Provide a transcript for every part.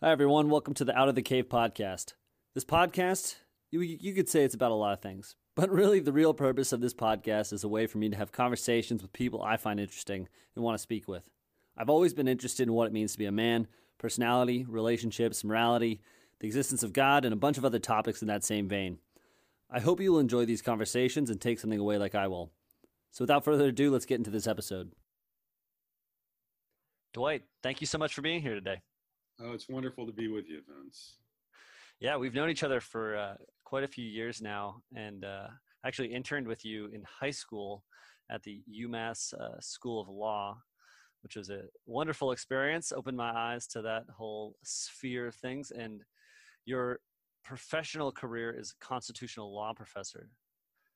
Hi, everyone. Welcome to the Out of the Cave podcast. This podcast, you could say it's about a lot of things, but really the real purpose of this podcast is a way for me to have conversations with people I find interesting and want to speak with. I've always been interested in what it means to be a man, personality, relationships, morality, the existence of God, and a bunch of other topics in that same vein. I hope you'll enjoy these conversations and take something away like I will. So without further ado, let's get into this episode. Dwight, thank you so much for being here today. Oh, it's wonderful to be with you, Vince. Yeah, we've known each other for quite a few years now, and actually interned with you in high school at the UMass School of Law, which was a wonderful experience. Opened my eyes to that whole sphere of things. And your professional career is constitutional law professor.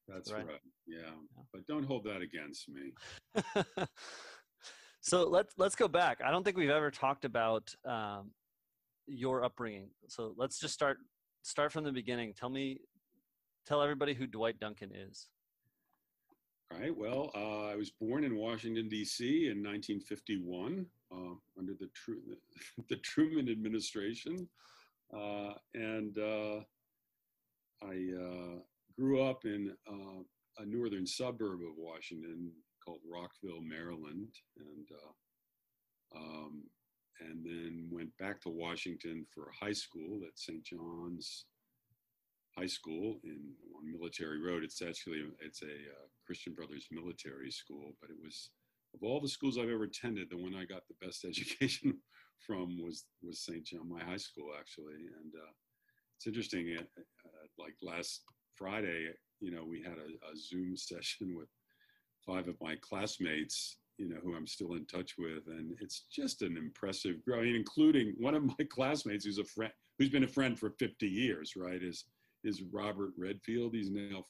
That's right. Yeah, but don't hold that against me. So let's go back. I don't think we've ever talked about your upbringing. So let's just start from the beginning. Tell everybody who Dwight Duncan is. All right. Well, I was born in Washington, D.C. in 1951 under the Truman administration, and I grew up in a northern suburb of Washington called Rockville, Maryland, and then went back to Washington for high school at St. John's High School on Military Road. It's a Christian Brothers military school, but it was, of all the schools I've ever attended, the one I got the best education from was St. John, my high school actually. And it's interesting, like last Friday, we had a Zoom session with five of my classmates, who I'm still in touch with. And it's just an impressive growth, including one of my classmates who's been a friend for 50 years, right, is Robert Redfield. He's now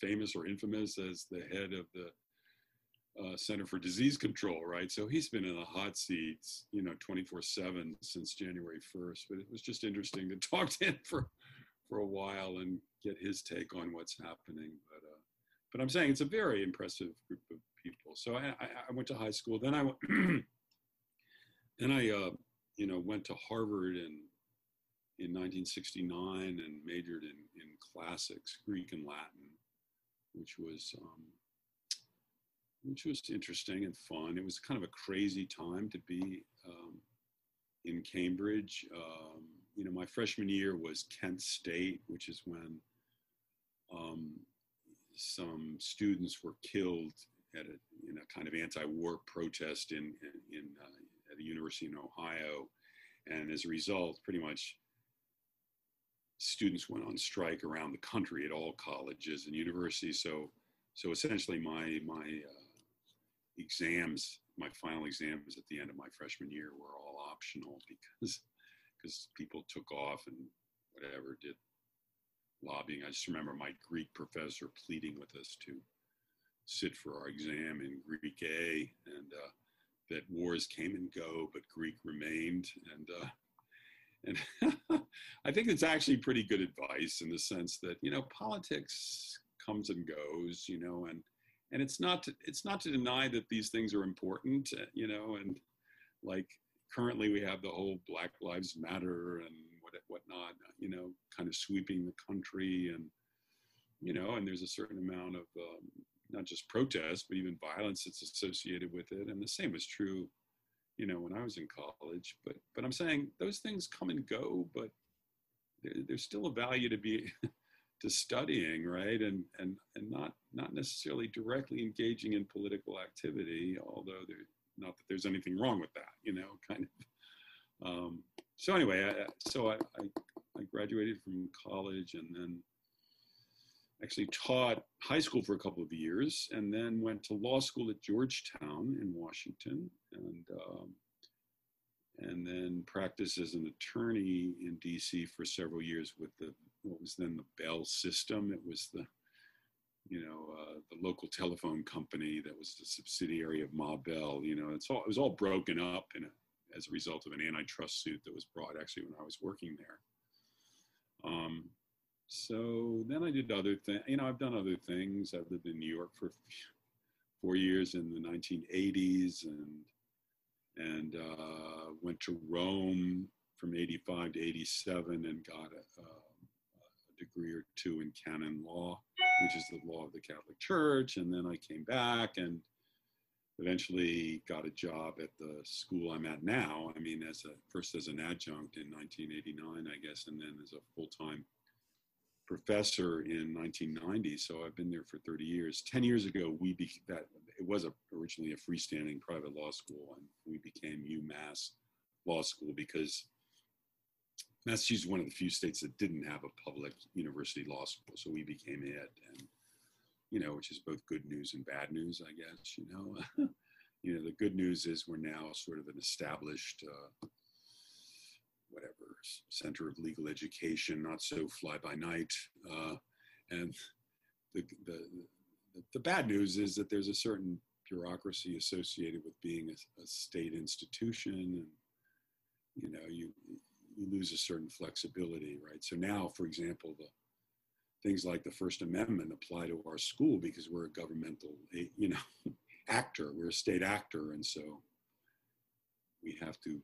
famous or infamous as the head of the Center for Disease Control, right? So he's been in the hot seats, 24/7 since January 1st. But it was just interesting to talk to him for a while and get his take on what's happening. But I'm saying it's a very impressive group of people. So I went to high school. Then I went to Harvard in 1969 and majored in classics, Greek and Latin, which was interesting and fun. It was kind of a crazy time to be in Cambridge. My freshman year was Kent State, which is when some students were killed at a kind of anti-war protest at a university in Ohio, and as a result, pretty much students went on strike around the country at all colleges and universities. So essentially, my exams, my final exams at the end of my freshman year were all optional because people took off and whatever did lobbying. I just remember my Greek professor pleading with us to sit for our exam in Greek A, and that wars came and go, but Greek remained. And I think it's actually pretty good advice in the sense that politics comes and goes, and it's not to deny that these things are important, and like currently we have the whole Black Lives Matter and whatnot, kind of sweeping the country, and, and there's a certain amount of not just protest, but even violence that's associated with it. And the same was true, when I was in college, but I'm saying those things come and go, but there's still a value to studying, right? And not necessarily directly engaging in political activity, although not that there's anything wrong with that, kind of. So anyway, I graduated from college and then actually taught high school for a couple of years, and then went to law school at Georgetown in Washington, and then practiced as an attorney in D.C. for several years with what was then the Bell system. It was the local telephone company that was a subsidiary of Ma Bell. It was all broken up as a result of an antitrust suit that was brought actually when I was working there. So then I did other things. I've done other things. I lived in New York for 4 years in the 1980s, and went to Rome from 85 to 87 and got a degree or two in canon law, which is the law of the Catholic Church. And then I came back and eventually got a job at the school I'm at now. I mean, first as an adjunct in 1989, I guess, and then as a full-time professor in 1990. So I've been there for 30 years. 10 years ago, it was originally a freestanding private law school, and we became UMass Law School because Massachusetts is one of the few states that didn't have a public university law school. So we became it, and which is both good news and bad news, I guess, the good news is we're now sort of an established, center of legal education, not so fly by night. And the bad news is that there's a certain bureaucracy associated with being a state institution, and, you lose a certain flexibility, right? So now, for example, things like the First Amendment apply to our school because we're a governmental, actor. We're a state actor. And so we have to,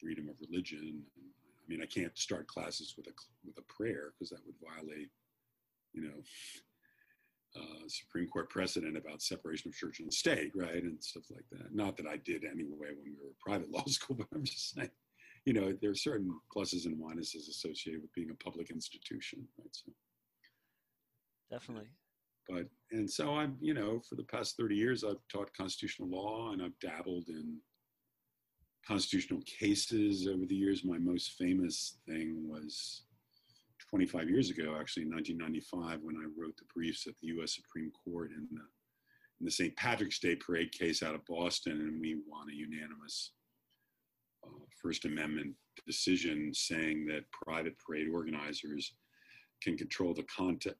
freedom of religion. I mean, I can't start classes with a prayer because that would violate, Supreme Court precedent about separation of church and state, right? And stuff like that. Not that I did anyway when we were at private law school, but I'm just saying, there are certain pluses and minuses associated with being a public institution, right? So, definitely. And so I'm, for the past 30 years, I've taught constitutional law, and I've dabbled in constitutional cases over the years. My most famous thing was 25 years ago, actually, in 1995, when I wrote the briefs at the U.S. Supreme Court in the St. Patrick's Day parade case out of Boston, and we won a unanimous First Amendment decision saying that private parade organizers can control the content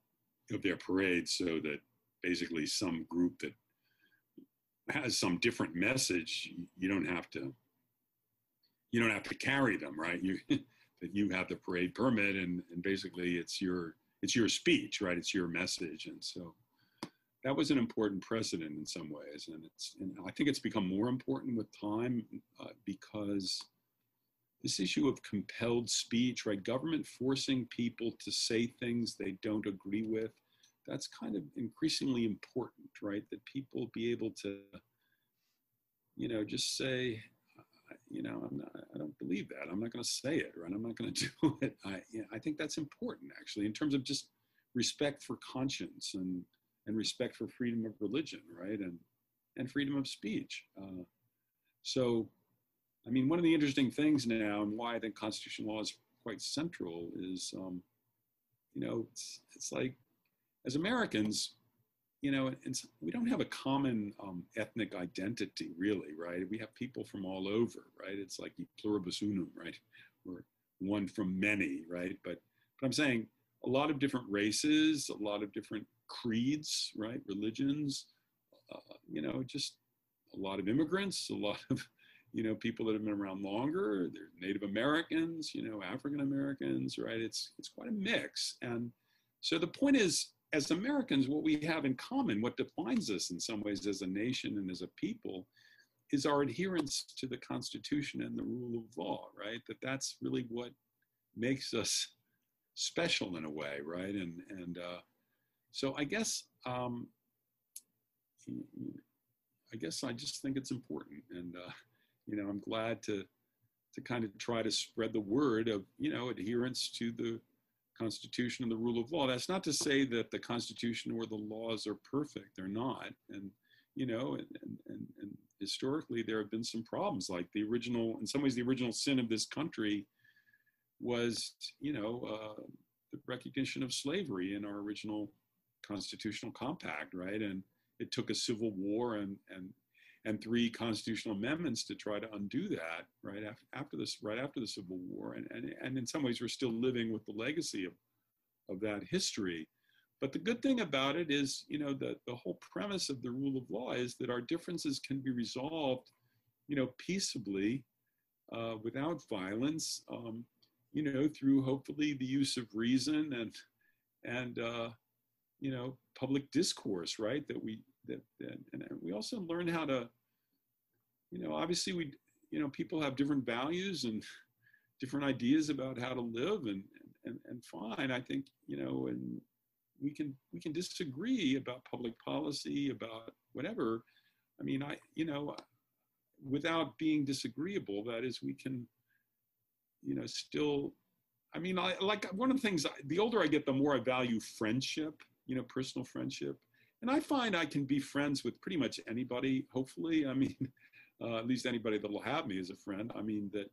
of their parade, so that basically some group that has some different message, you don't have to carry them, right? That you have the parade permit, and basically it's your speech, right? It's your message. And so that was an important precedent in some ways, and I think it's become more important with time because this issue of compelled speech, right? Government forcing people to say things they don't agree with, that's kind of increasingly important, right? That people be able to, just say, I don't believe that. I'm not going to say it, right? I'm not going to do it. I think that's important, actually, in terms of just respect for conscience and respect for freedom of religion, right? And freedom of speech. So, I mean, one of the interesting things now, and why I think constitutional law is quite central, is, it's like, as Americans, and we don't have a common ethnic identity, really, right? We have people from all over, right? It's like pluribus unum, right? We're one from many, right? But I'm saying a lot of different races, a lot of different creeds, right? Religions, just a lot of immigrants, a lot of, people that have been around longer. They're Native Americans, African Americans, right? It's quite a mix. And so the point is, as Americans, what we have in common, what defines us in some ways as a nation and as a people, is our adherence to the Constitution and the rule of law, right? That's really what makes us special in a way, right? So I guess I just think it's important, and I'm glad to kind of try to spread the word of adherence to the Constitution and the rule of law. That's not to say that the Constitution or the laws are perfect. They're not, and and historically there have been some problems. Like in some ways, the original sin of this country was the recognition of slavery in our original constitutional compact, right? And it took a civil war and three constitutional amendments to try to undo that right after the Civil War. And in some ways, we're still living with the legacy of that history. But the good thing about it is, the whole premise of the rule of law is that our differences can be resolved, peaceably, without violence, through hopefully the use of reason and public discourse, right? And we also learn how to, obviously people have different values, and different ideas about how to live, and fine. I think, you know, and we can disagree about public policy, about whatever. I mean, you know, without being disagreeable, that is, we can, you know, still, I mean, like one of the things, the older I get, the more I value friendship, you know, personal friendship. And I find I can be friends with pretty much anybody, hopefully. I mean, at least anybody that'll have me as a friend. I mean, that,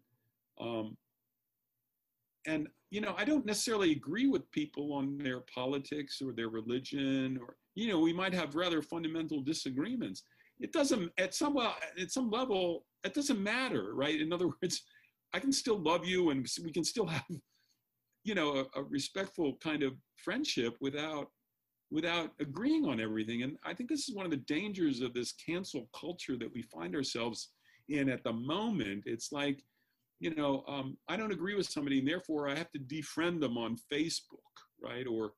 and, you know, I don't necessarily agree with people on their politics or their religion, or, you know, we might have rather fundamental disagreements. It doesn't, at some level, it doesn't matter, right? In other words, I can still love you, and we can still have, you know, a respectful kind of friendship without agreeing on everything. And I think this is one of the dangers of this cancel culture that we find ourselves in at the moment. It's like, you know, I don't agree with somebody, and therefore I have to defriend them on Facebook, right? Or,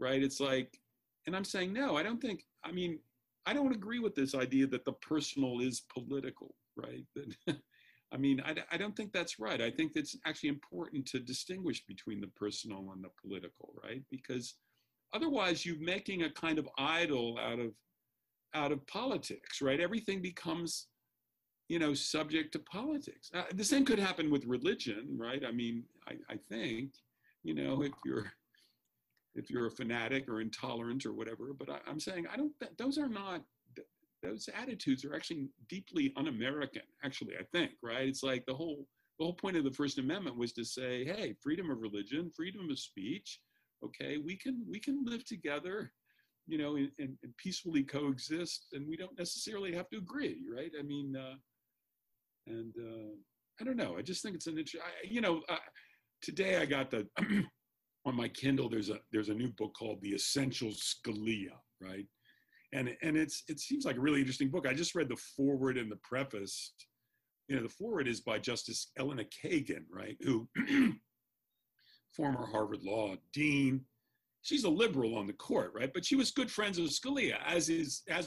right, it's like, and I'm saying, no, I don't think, I mean, I don't agree with this idea that the personal is political, right? That, I mean, I don't think that's right. I think it's actually important to distinguish between the personal and the political, right? Because otherwise, you're making a kind of idol out of politics, right? Everything becomes, you know, subject to politics. The same could happen with religion, right? I mean, I think, you know, if you're a fanatic or intolerant or whatever, but I'm saying I don't. Those are not. Those attitudes are actually deeply un-American. Actually, I think, right? It's like the whole point of the First Amendment was to say, hey, freedom of religion, freedom of speech. Okay, we can live together, you know, and peacefully coexist, and we don't necessarily have to agree, right? I mean, I don't know. I just think it's an interesting. You know, today I got the on my Kindle. There's a new book called The Essential Scalia, right? And it seems like a really interesting book. I just read the foreword and the preface. You know, the foreword is by Justice Elena Kagan, right? Who former Harvard Law dean. She's a liberal on the court, right? But she was good friends with Scalia, as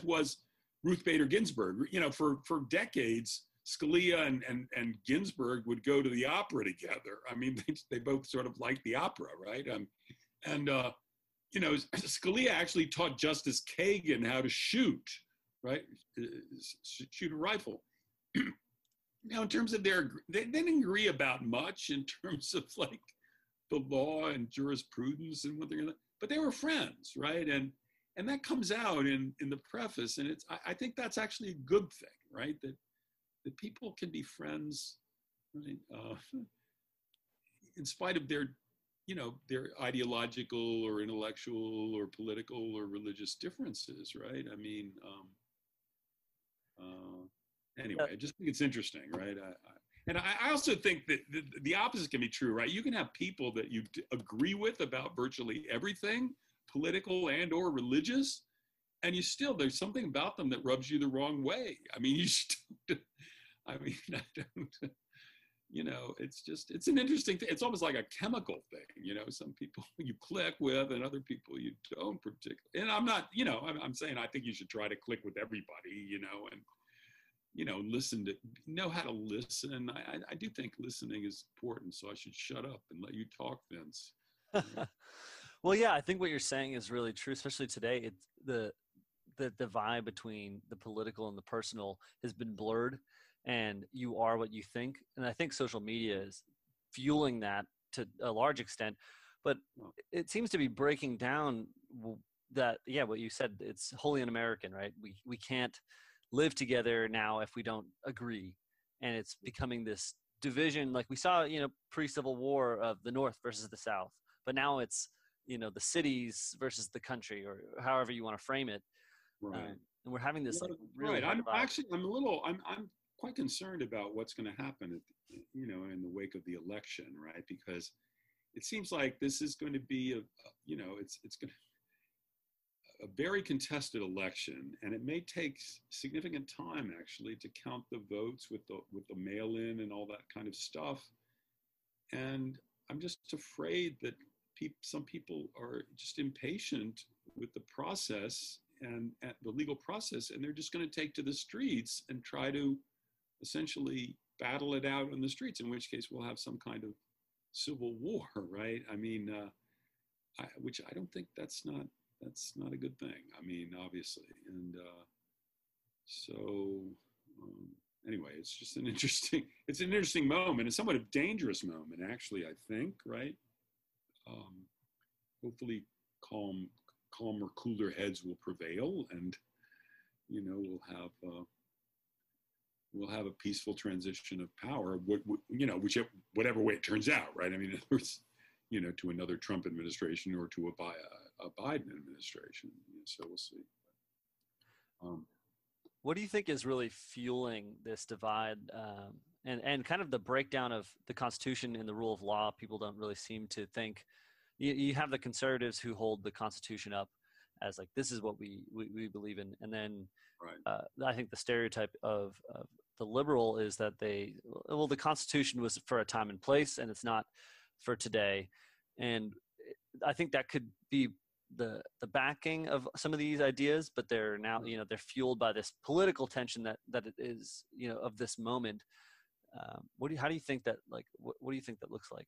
was Ruth Bader Ginsburg. You know, for decades, Scalia and Ginsburg would go to the opera together. I mean, they both sort of liked the opera, right? You know, Scalia actually taught Justice Kagan how to shoot, right? Shoot a rifle. Now, in terms of they didn't agree about much in terms of like, the law and jurisprudence and what they're gonna, but they were friends, right? And that comes out in the preface, and it's I think that's actually a good thing, right? That people can be friends, right? In spite of their, you know, their ideological or intellectual or political or religious differences, right? I mean, anyway, I just think it's interesting, right? And I also think that the opposite can be true, right? You can have people that you agree with about virtually everything, political and or religious, and you still, there's something about them that rubs you the wrong way. I mean, I don't, you know, it's just, it's an interesting thing. It's almost like a chemical thing, you know, some people you click with and other people you don't particularly. And I'm not, you know, I'm saying I think you should try to click with everybody, you know, and you know, know how to listen. I do think listening is important, so I should shut up and let you talk, Vince. Well, yeah, I think what you're saying is really true, especially today. It's the divide between the political and the personal has been blurred, and you are what you think. And I think social media is fueling that to a large extent, but it seems to be breaking down that, yeah, what you said, it's wholly un-American, right? We can't live together now if we don't agree, and it's becoming this division like we saw, you know, pre-Civil War of the North versus the South, but now it's, you know, the cities versus the country, or however you want to frame it, right? And we're having this, yeah, like, really right. I'm quite concerned about what's going to happen at, you know, in the wake of the election, right? Because it seems like this is going to be you know, it's going to a very contested election, and it may take significant time actually to count the votes with the mail-in and all that kind of stuff. And I'm just afraid that some people are just impatient with the process and the legal process, and they're just going to take to the streets and try to essentially battle it out in the streets, in which case we'll have some kind of civil war, right? I mean, which I don't think that's not a good thing. I mean, obviously. And anyway, it's just an interesting moment. It's somewhat a dangerous moment, actually, I think, right? Hopefully calmer, cooler heads will prevail, and, you know, we'll have a peaceful transition of power, you know, whatever way it turns out, right? I mean, in other words, you know, to another Trump administration or to a Biden administration. So we'll see. What do you think is really fueling this divide and kind of the breakdown of the Constitution and the rule of law? People don't really seem to think. You have the conservatives who hold the Constitution up as like, this is what we believe in. And then right. I think the stereotype of the liberal is that the Constitution was for a time and place, and it's not for today. And I think that could be the backing of some of these ideas, but they're now, you know, they're fueled by this political tension that it is, you know, of this moment. What do you think that looks like?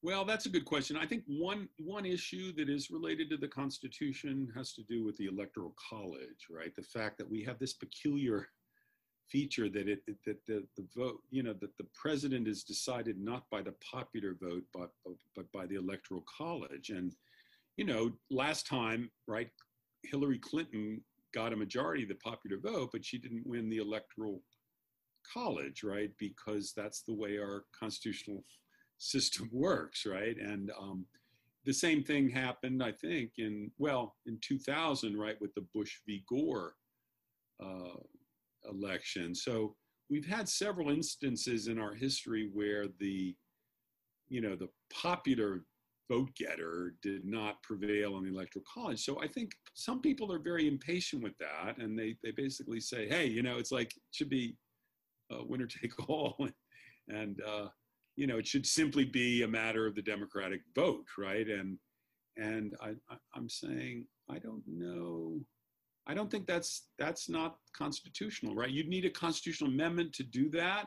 Well, that's a good question. I think one issue that is related to the Constitution has to do with the Electoral College, right? The fact that we have this peculiar feature that the vote, you know, that the president is decided not by the popular vote, but by the Electoral College. And, you know, last time, right, Hillary Clinton got a majority of the popular vote, but she didn't win the Electoral College, right? Because that's the way our constitutional system works, right? And the same thing happened, I think, in 2000, right, with the Bush v. Gore election. So we've had several instances in our history where the popular vote getter did not prevail in the Electoral College. So I think some people are very impatient with that, and they basically say, hey, you know, it's like it should be winner take all, and you know, it should simply be a matter of the Democratic vote, right? And I'm saying, I don't know. I don't think that's not constitutional, right? You'd need a constitutional amendment to do that.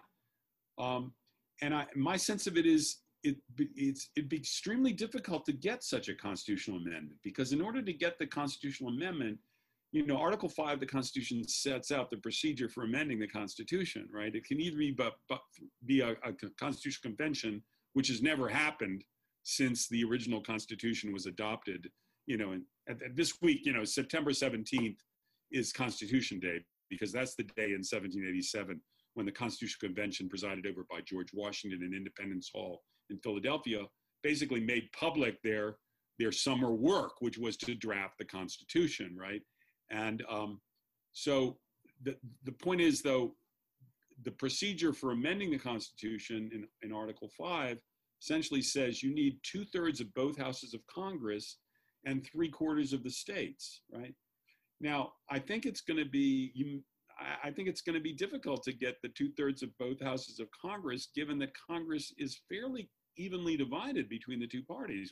My sense of it is it'd be extremely difficult to get such a constitutional amendment, because in order to get the constitutional amendment, you know, Article 5 of the Constitution sets out the procedure for amending the Constitution, right? It can either be a Constitutional Convention, which has never happened since the original Constitution was adopted, you know, and this week, you know, September 17th is Constitution Day, because that's the day in 1787 when the Constitutional Convention, presided over by George Washington in Independence Hall in Philadelphia, basically made public their summer work, which was to draft the Constitution, right? And so the point is, though, the procedure for amending the Constitution in Article 5 essentially says you need 2/3 of both houses of Congress and 3/4 of the states, right? Now, I think it's going to be difficult to get the 2/3 of both houses of Congress, given that Congress is fairly evenly divided between the two parties,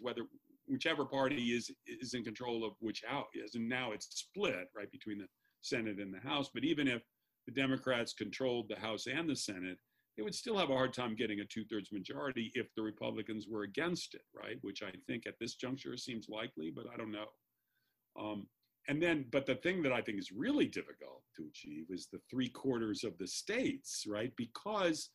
whichever party is in control of which house is, and now it's split, right, between the Senate and the House. But even if the Democrats controlled the House and the Senate, they would still have a hard time getting a 2/3 majority if the Republicans were against it, right? Which I think at this juncture seems likely, but I don't know. But the thing that I think is really difficult to achieve is the 3/4 of the states, right? Because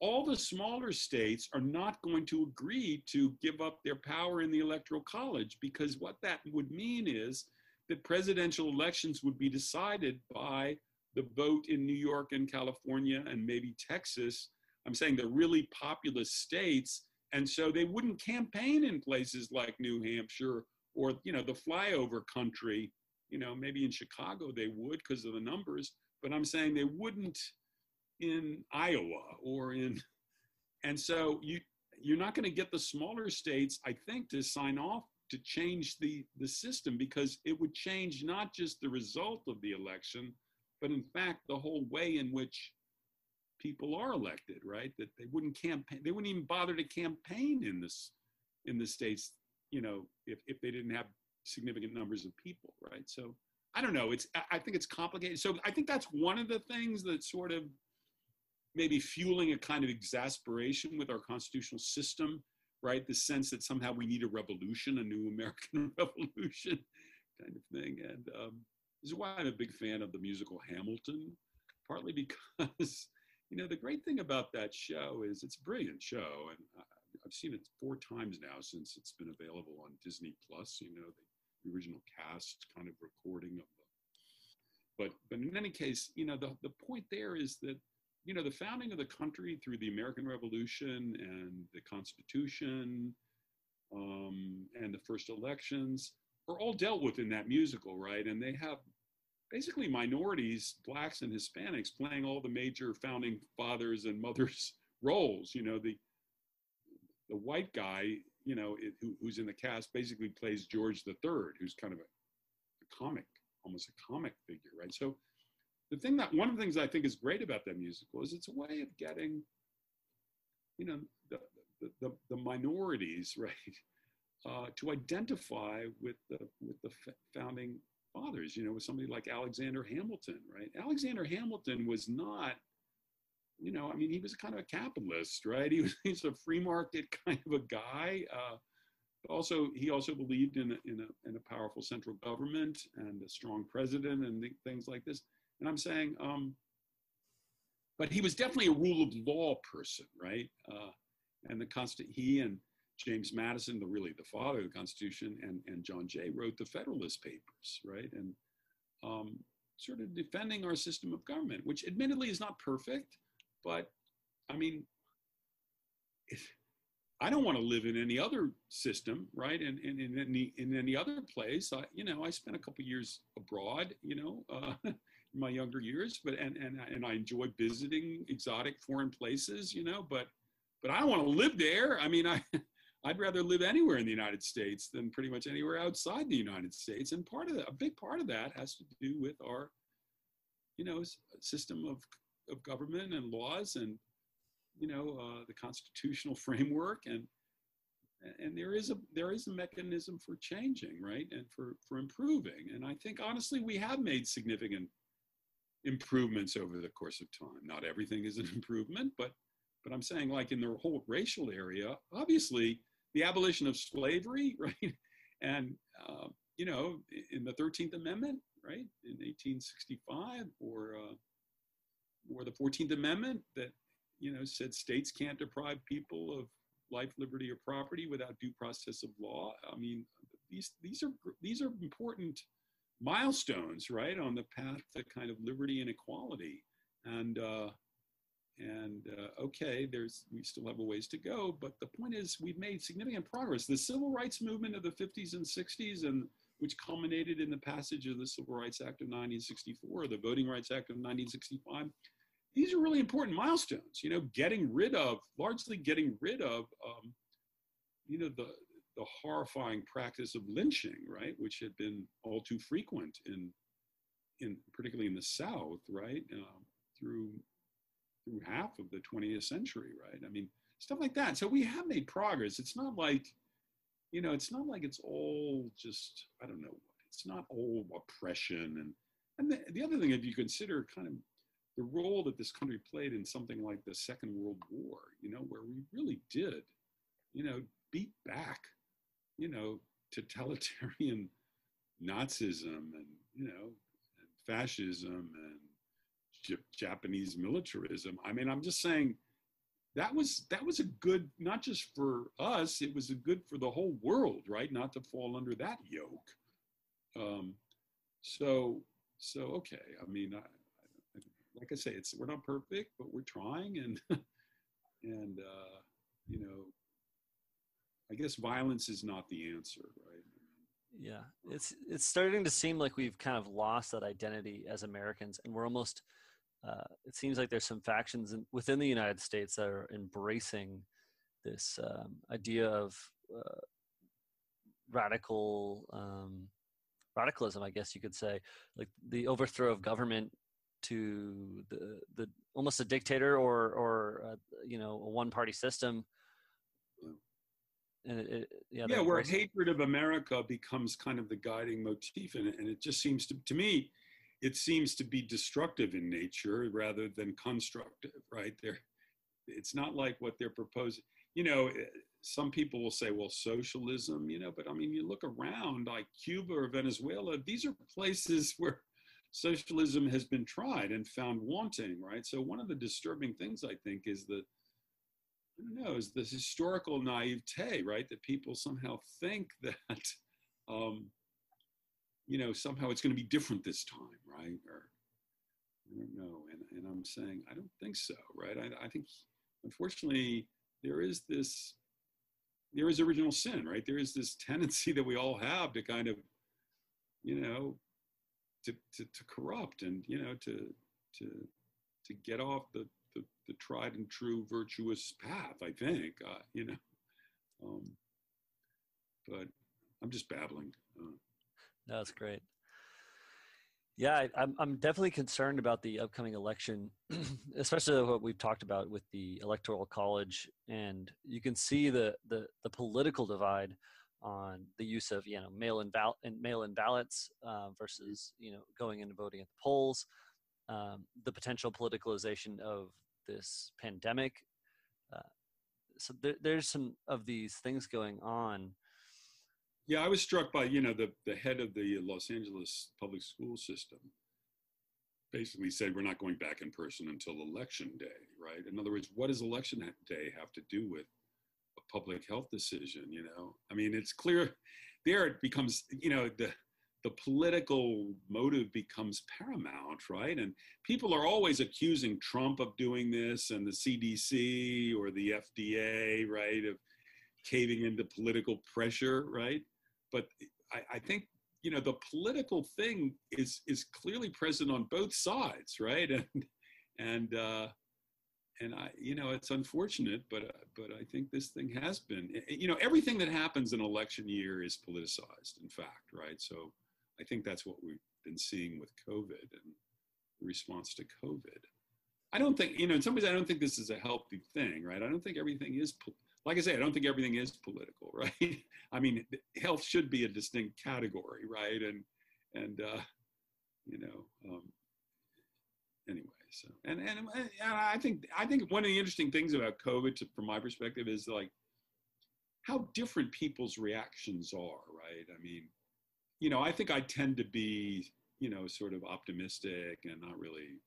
all the smaller states are not going to agree to give up their power in the Electoral College, because what that would mean is that presidential elections would be decided by the vote in New York and California and maybe Texas. I'm saying they're really populous states, and so they wouldn't campaign in places like New Hampshire or, you know, the flyover country. You know, maybe in Chicago they would because of the numbers, but I'm saying they wouldn't in Iowa and so you're not going to get the smaller states, I think, to sign off to change the system, because it would change not just the result of the election, but in fact the whole way in which people are elected, right? That they wouldn't even bother to campaign in the states, you know, if they didn't have significant numbers of people, right? So I don't know, I think it's complicated. So I think that's one of the things that sort of maybe fueling a kind of exasperation with our constitutional system, right? The sense that somehow we need a revolution, a new American revolution kind of thing. And this is why I'm a big fan of the musical Hamilton, partly because, you know, the great thing about that show is it's a brilliant show. And I've seen it 4 times now since it's been available on Disney Plus, you know, the original cast kind of recording of the, but in any case, you know, the point there is that, you know, the founding of the country through the American Revolution and the Constitution and the first elections are all dealt with in that musical, right? And they have basically minorities, blacks and Hispanics, playing all the major founding fathers and mothers roles. You know, the white guy, you know, who's in the cast basically plays George III, who's kind of a comic, almost a comic figure, right? So the thing that, one of the things I think is great about that musical is it's a way of getting, you know, the minorities, right, to identify with the founding fathers, you know, with somebody like Alexander Hamilton, right? Alexander Hamilton was not, you know, I mean, he was kind of a capitalist, right? He's a free market kind of a guy. He also believed in a powerful central government and a strong president and things like this. And I'm saying, but he was definitely a rule of law person, right? And he and James Madison, the father of the Constitution, and John Jay wrote the Federalist Papers, right? And sort of defending our system of government, which admittedly is not perfect, but I mean, I don't want to live in any other system, right? And in any other place, I spent a couple years abroad, you know, in my younger years, but and I enjoy visiting exotic foreign places, you know, but I don't want to live there. I mean, I'd rather live anywhere in the United States than pretty much anywhere outside the United States. And part of that, a big part of that, has to do with our, you know, system of government and laws and, you know, the constitutional framework, and there is a mechanism for changing, right, and for improving. And I think honestly we have made significant improvements over the course of time. Not everything is an improvement, but I'm saying, like, in the whole racial area, obviously the abolition of slavery, right, and you know, in the 13th Amendment, right, in 1865, or the 14th Amendment that, you know, said states can't deprive people of life, liberty, or property without due process of law. I mean, these are important milestones, right, on the path to kind of liberty and equality. And okay, we still have a ways to go, but the point is we've made significant progress. The civil rights movement of the 50s and 60s, and which culminated in the passage of the Civil Rights Act of 1964, the Voting Rights Act of 1965. These are really important milestones, you know, largely getting rid of, you know, the horrifying practice of lynching, right, which had been all too frequent in particularly in the South, right, through half of the 20th century, right? I mean, stuff like that. So we have made progress. It's not like, you know, it's not like it's all just, I don't know, it's not all oppression. And the other thing, if you consider kind of the role that this country played in something like the Second World War, you know, where we really did, you know, beat back, you know, totalitarian Nazism and, you know, and fascism and Japanese militarism. I mean, I'm just saying that was a good, not just for us, it was a good for the whole world, right? Not to fall under that yoke. So okay, I mean, like I say, we're not perfect, but we're trying, and you know, I guess violence is not the answer, right? Yeah, it's starting to seem like we've kind of lost that identity as Americans, and we're almost. It seems like there's some factions within the United States that are embracing this idea of radicalism, I guess you could say, like the overthrow of government to the almost a dictator or you know, a one-party system. And yeah, where hatred of America becomes kind of the guiding motif in it, and it just seems to me it seems to be destructive in nature rather than constructive, right? It's not like what they're proposing. You know, some people will say, well, socialism, you know, but I mean, you look around like Cuba or Venezuela, these are places where socialism has been tried and found wanting, right? So one of the disturbing things, I think, is that, I don't know, is this historical naivete, right? That people somehow think that, you know, somehow it's going to be different this time, right? Or, I don't know, and I'm saying, I don't think so, right? I think, unfortunately, there is original sin, right? There is this tendency that we all have to kind of, you know, to corrupt and, you know, to get off the tried and true virtuous path, I think, you know. But I'm just babbling. No, that's great. Yeah, I'm definitely concerned about the upcoming election, especially what we've talked about with the Electoral College, and you can see the political divide on the use of, you know, mail-in ballots versus, you know, going in and voting at the polls, the potential politicalization of this pandemic. So there's some of these things going on. Yeah, I was struck by, you know, the head of the Los Angeles public school system basically said, we're not going back in person until election day, right? In other words, what does election day have to do with a public health decision, you know? I mean, it's clear there it becomes, you know, the political motive becomes paramount, right? And people are always accusing Trump of doing this and the CDC or the FDA, right, of caving into political pressure, right? But I think, you know, the political thing is clearly present on both sides, right? And I, you know, it's unfortunate, but I think this thing has been, you know, everything that happens in election year is politicized, in fact, right? So I think that's what we've been seeing with COVID and the response to COVID. I don't think, you know, in some ways, I don't think this is a healthy thing, right? I don't think everything is, like I say, I don't think everything is political, right? I mean, health should be a distinct category, right? And you know, anyway, so, and I think one of the interesting things about COVID, from my perspective, is like how different people's reactions are, right? I mean, you know, I think I tend to be, you know, sort of optimistic and not really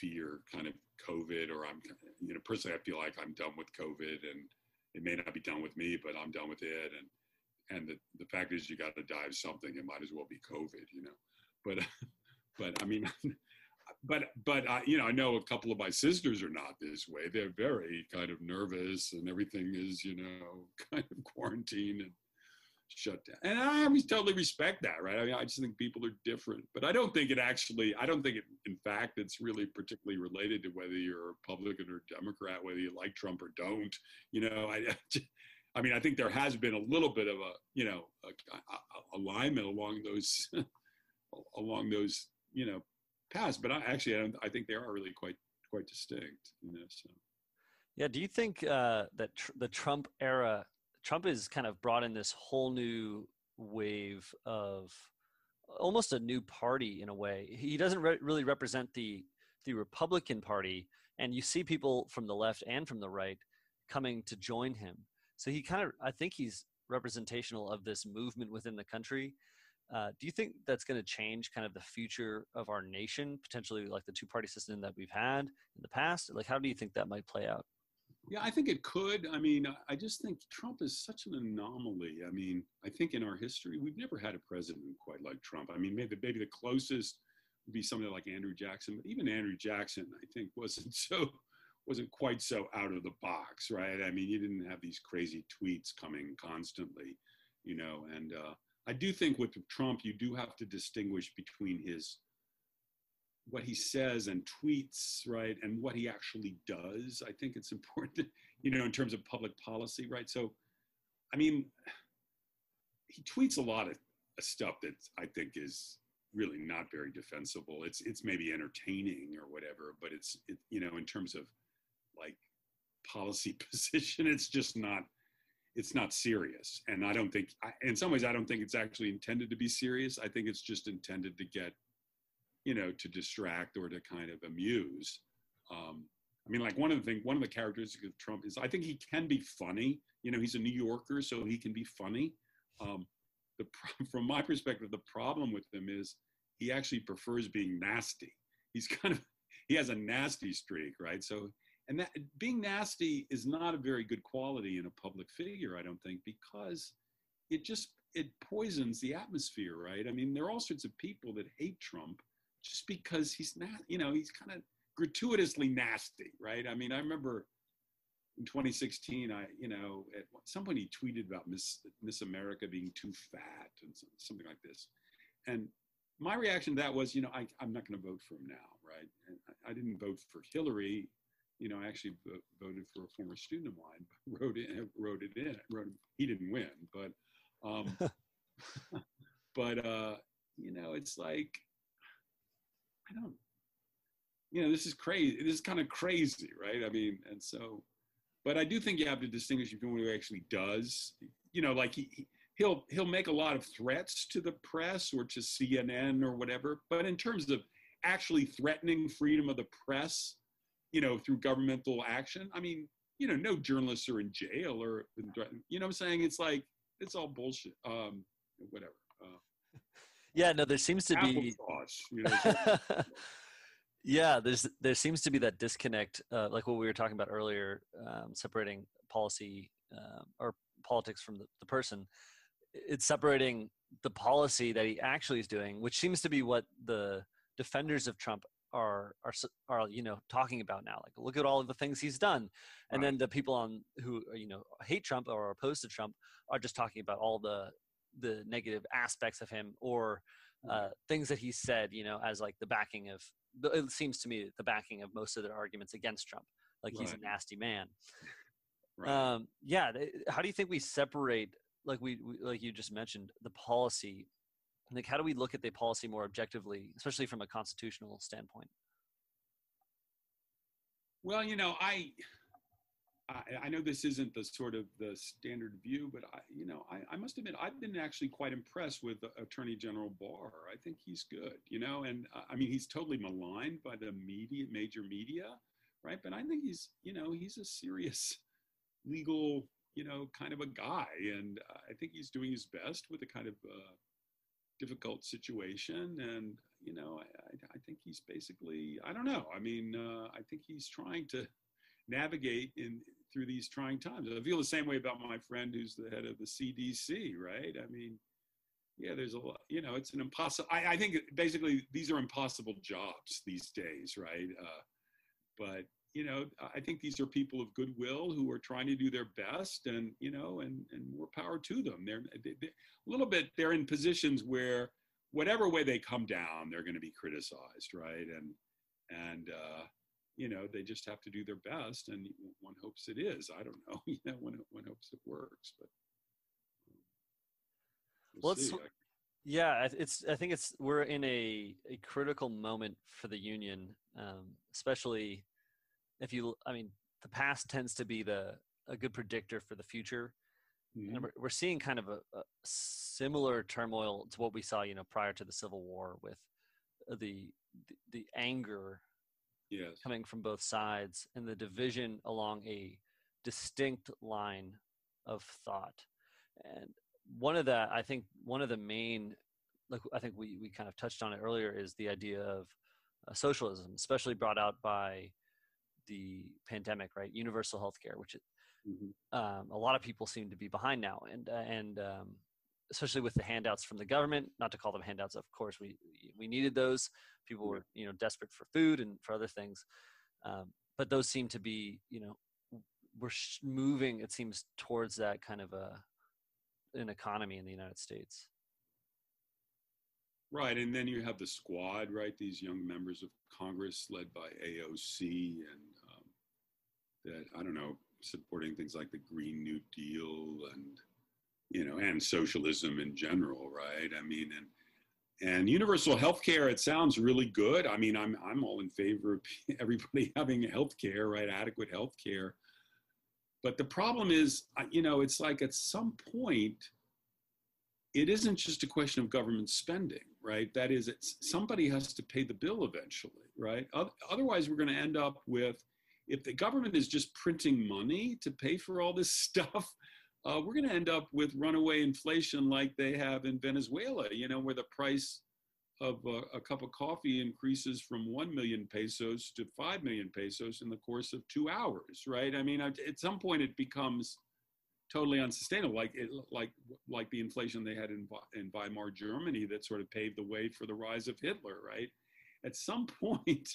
fear kind of COVID, or I'm, you know, personally, I feel like I'm done with COVID and it may not be done with me, but I'm done with it. And the fact is you got to die of something. It might as well be COVID, you know, but I mean, but I, you know, I know a couple of my sisters are not this way. They're very kind of nervous and everything is, you know, kind of quarantined and shut down. And I totally respect that, right? I mean, I just think people are different, but I don't think it actually, in fact, it's really particularly related to whether you're a Republican or Democrat, whether you like Trump or don't, you know, I mean, I think there has been a little bit of a, you know, alignment along those, you know, paths, but I think they are really quite distinct, you know, so. Yeah, do you think that the Trump era, Trump has kind of brought in this whole new wave of almost a new party in a way. He doesn't really represent the Republican Party, and you see people from the left and from the right coming to join him. So he kind of, I think he's representational of this movement within the country. Do you think that's going to change kind of the future of our nation, potentially like the two-party system that we've had in the past? Like, how do you think that might play out? Yeah, I think it could. I mean, I just think Trump is such an anomaly. I mean, I think in our history, we've never had a president quite like Trump. I mean, maybe the closest would be somebody like Andrew Jackson, but even Andrew Jackson, I think, wasn't quite so out of the box, right? I mean, you didn't have these crazy tweets coming constantly, you know, and I do think with Trump, you do have to distinguish between what he says and tweets, right, and what he actually does. I think it's important, you know, in terms of public policy, right? So, I mean, he tweets a lot of stuff that I think is really not very defensible. It's maybe entertaining or whatever, but it's you know, in terms of like policy position, it's just not, it's not serious. And I don't think, in some ways, I don't think it's actually intended to be serious. I think it's just intended to get, you know, to distract or to kind of amuse. I mean, like one of the characteristics of Trump is I think he can be funny. You know, he's a New Yorker, so he can be funny. From my perspective, the problem with him is he actually prefers being nasty. He's kind of, he has a nasty streak, right? So, and that being nasty is not a very good quality in a public figure, I don't think, because it just, it poisons the atmosphere, right? I mean, there are all sorts of people that hate Trump just because he's not, you know, he's kind of gratuitously nasty, right? I mean, I remember in 2016, you know, somebody tweeted about Miss America being too fat and something like this. And my reaction to that was, you know, I'm not going to vote for him now, right? And I didn't vote for Hillary. You know, I actually voted for a former student of mine, but he didn't win, but, you know, it's like, I don't, you know, this is crazy. This is kind of crazy, right? I mean, and so, but I do think you have to distinguish between what he actually does. You know, like he'll make a lot of threats to the press or to CNN or whatever, but in terms of actually threatening freedom of the press, you know, through governmental action, I mean, you know, no journalists are in jail or, you know what I'm saying? It's like, it's all bullshit, whatever. Yeah, no, there seems to be... Applesauce, you know. Yeah, there seems to be that disconnect, like what we were talking about earlier, separating policy or politics from the person. It's separating the policy that he actually is doing, which seems to be what the defenders of Trump are you know, talking about now. Like, look at all of the things he's done, and right. Then the people on who you know hate Trump or are opposed to Trump are just talking about all the negative aspects of him or things that he said, you know, as like the backing of. It seems to me the backing of most of their arguments against Trump, like right. He's a nasty man. Right. Yeah. How do you think we separate, like we like you just mentioned, the policy? Like, how do we look at the policy more objectively, especially from a constitutional standpoint? Well, you know, I know this isn't the sort of the standard view, but I must admit, I've been actually quite impressed with Attorney General Barr. I think he's good, you know, and I mean, he's totally maligned by the media, major media, right? But I think he's, you know, he's a serious legal, you know, kind of a guy. And I think he's doing his best with a kind of difficult situation. And, you know, I think he's basically, I don't know. I mean, I think he's trying to navigate through these trying times. I feel the same way about my friend who's the head of the CDC, right? I mean, yeah, there's a lot, you know, it's an impossible, I think basically these are impossible jobs these days, right? But, you know, I think these are people of goodwill who are trying to do their best and, you know, and more power to them. They're a little bit, they're in positions where whatever way they come down, they're going to be criticized, right? And you know, they just have to do their best, and one hopes it is. I don't know. You know, one hopes it works. But we'll see. Yeah, I think it's we're in a critical moment for the union, especially if you. I mean, the past tends to be a good predictor for the future. Mm-hmm. And we're seeing kind of a similar turmoil to what we saw, you know, prior to the Civil War with the anger. Yes. Coming from both sides and the division along a distinct line of thought. And I think we kind of touched on it earlier is the idea of socialism, especially brought out by the pandemic, right? Universal healthcare, which mm-hmm. A lot of people seem to be behind now. And especially with the handouts from the government, not to call them handouts, of course, we needed those. People were, you know, desperate for food and for other things. But those seem to be, you know, we're moving, it seems, towards that kind of an economy in the United States. Right, and then you have the squad, right? These young members of Congress led by AOC and that, I don't know, supporting things like the Green New Deal and, you know, and socialism in general, right? I mean, and universal healthcare, it sounds really good. I mean, I'm all in favor of everybody having healthcare, right? Adequate healthcare. But the problem is, you know, it's like at some point, it isn't just a question of government spending, right? That is, it's, somebody has to pay the bill eventually, right? Otherwise, we're going to end up with, if the government is just printing money to pay for all this stuff, we're going to end up with runaway inflation like they have in Venezuela, you know, where the price of a cup of coffee increases from 1 million pesos to 5 million pesos in the course of 2 hours, right? I mean, at some point it becomes totally unsustainable, like the inflation they had in Weimar Germany that sort of paved the way for the rise of Hitler, right? At some point,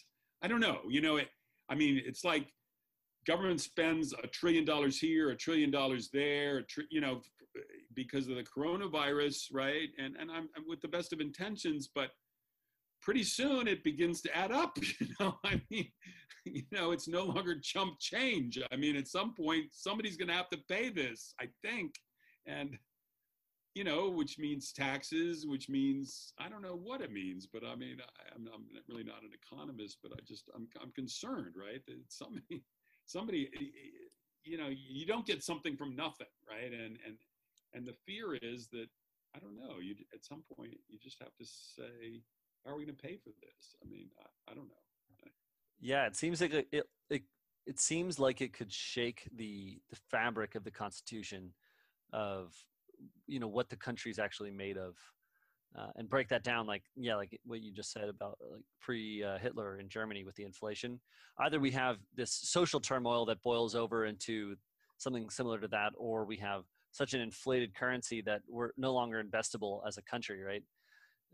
I don't know, you know, I mean, it's like government spends $1 trillion here, $1 trillion there, you know, because of the coronavirus, right? And I'm with the best of intentions, but pretty soon it begins to add up, you know? I mean, you know, it's no longer chump change. I mean, at some point, somebody's gonna have to pay this, I think. And, you know, which means taxes, which means, I don't know what it means, but I mean, I'm really not an economist, but I'm concerned, right? That somebody, you know, you don't get something from nothing, right? And the fear is that, I don't know, you, at some point, you just have to say, how are we going to pay for this? I mean, I don't know. Yeah, it seems like it seems like it could shake the fabric of the Constitution, of, you know, what the country's actually made of, and break that down. Like, yeah, like what you just said about like pre-Hitler in Germany with the inflation. Either we have this social turmoil that boils over into something similar to that, or we have such an inflated currency that we're no longer investable as a country, right?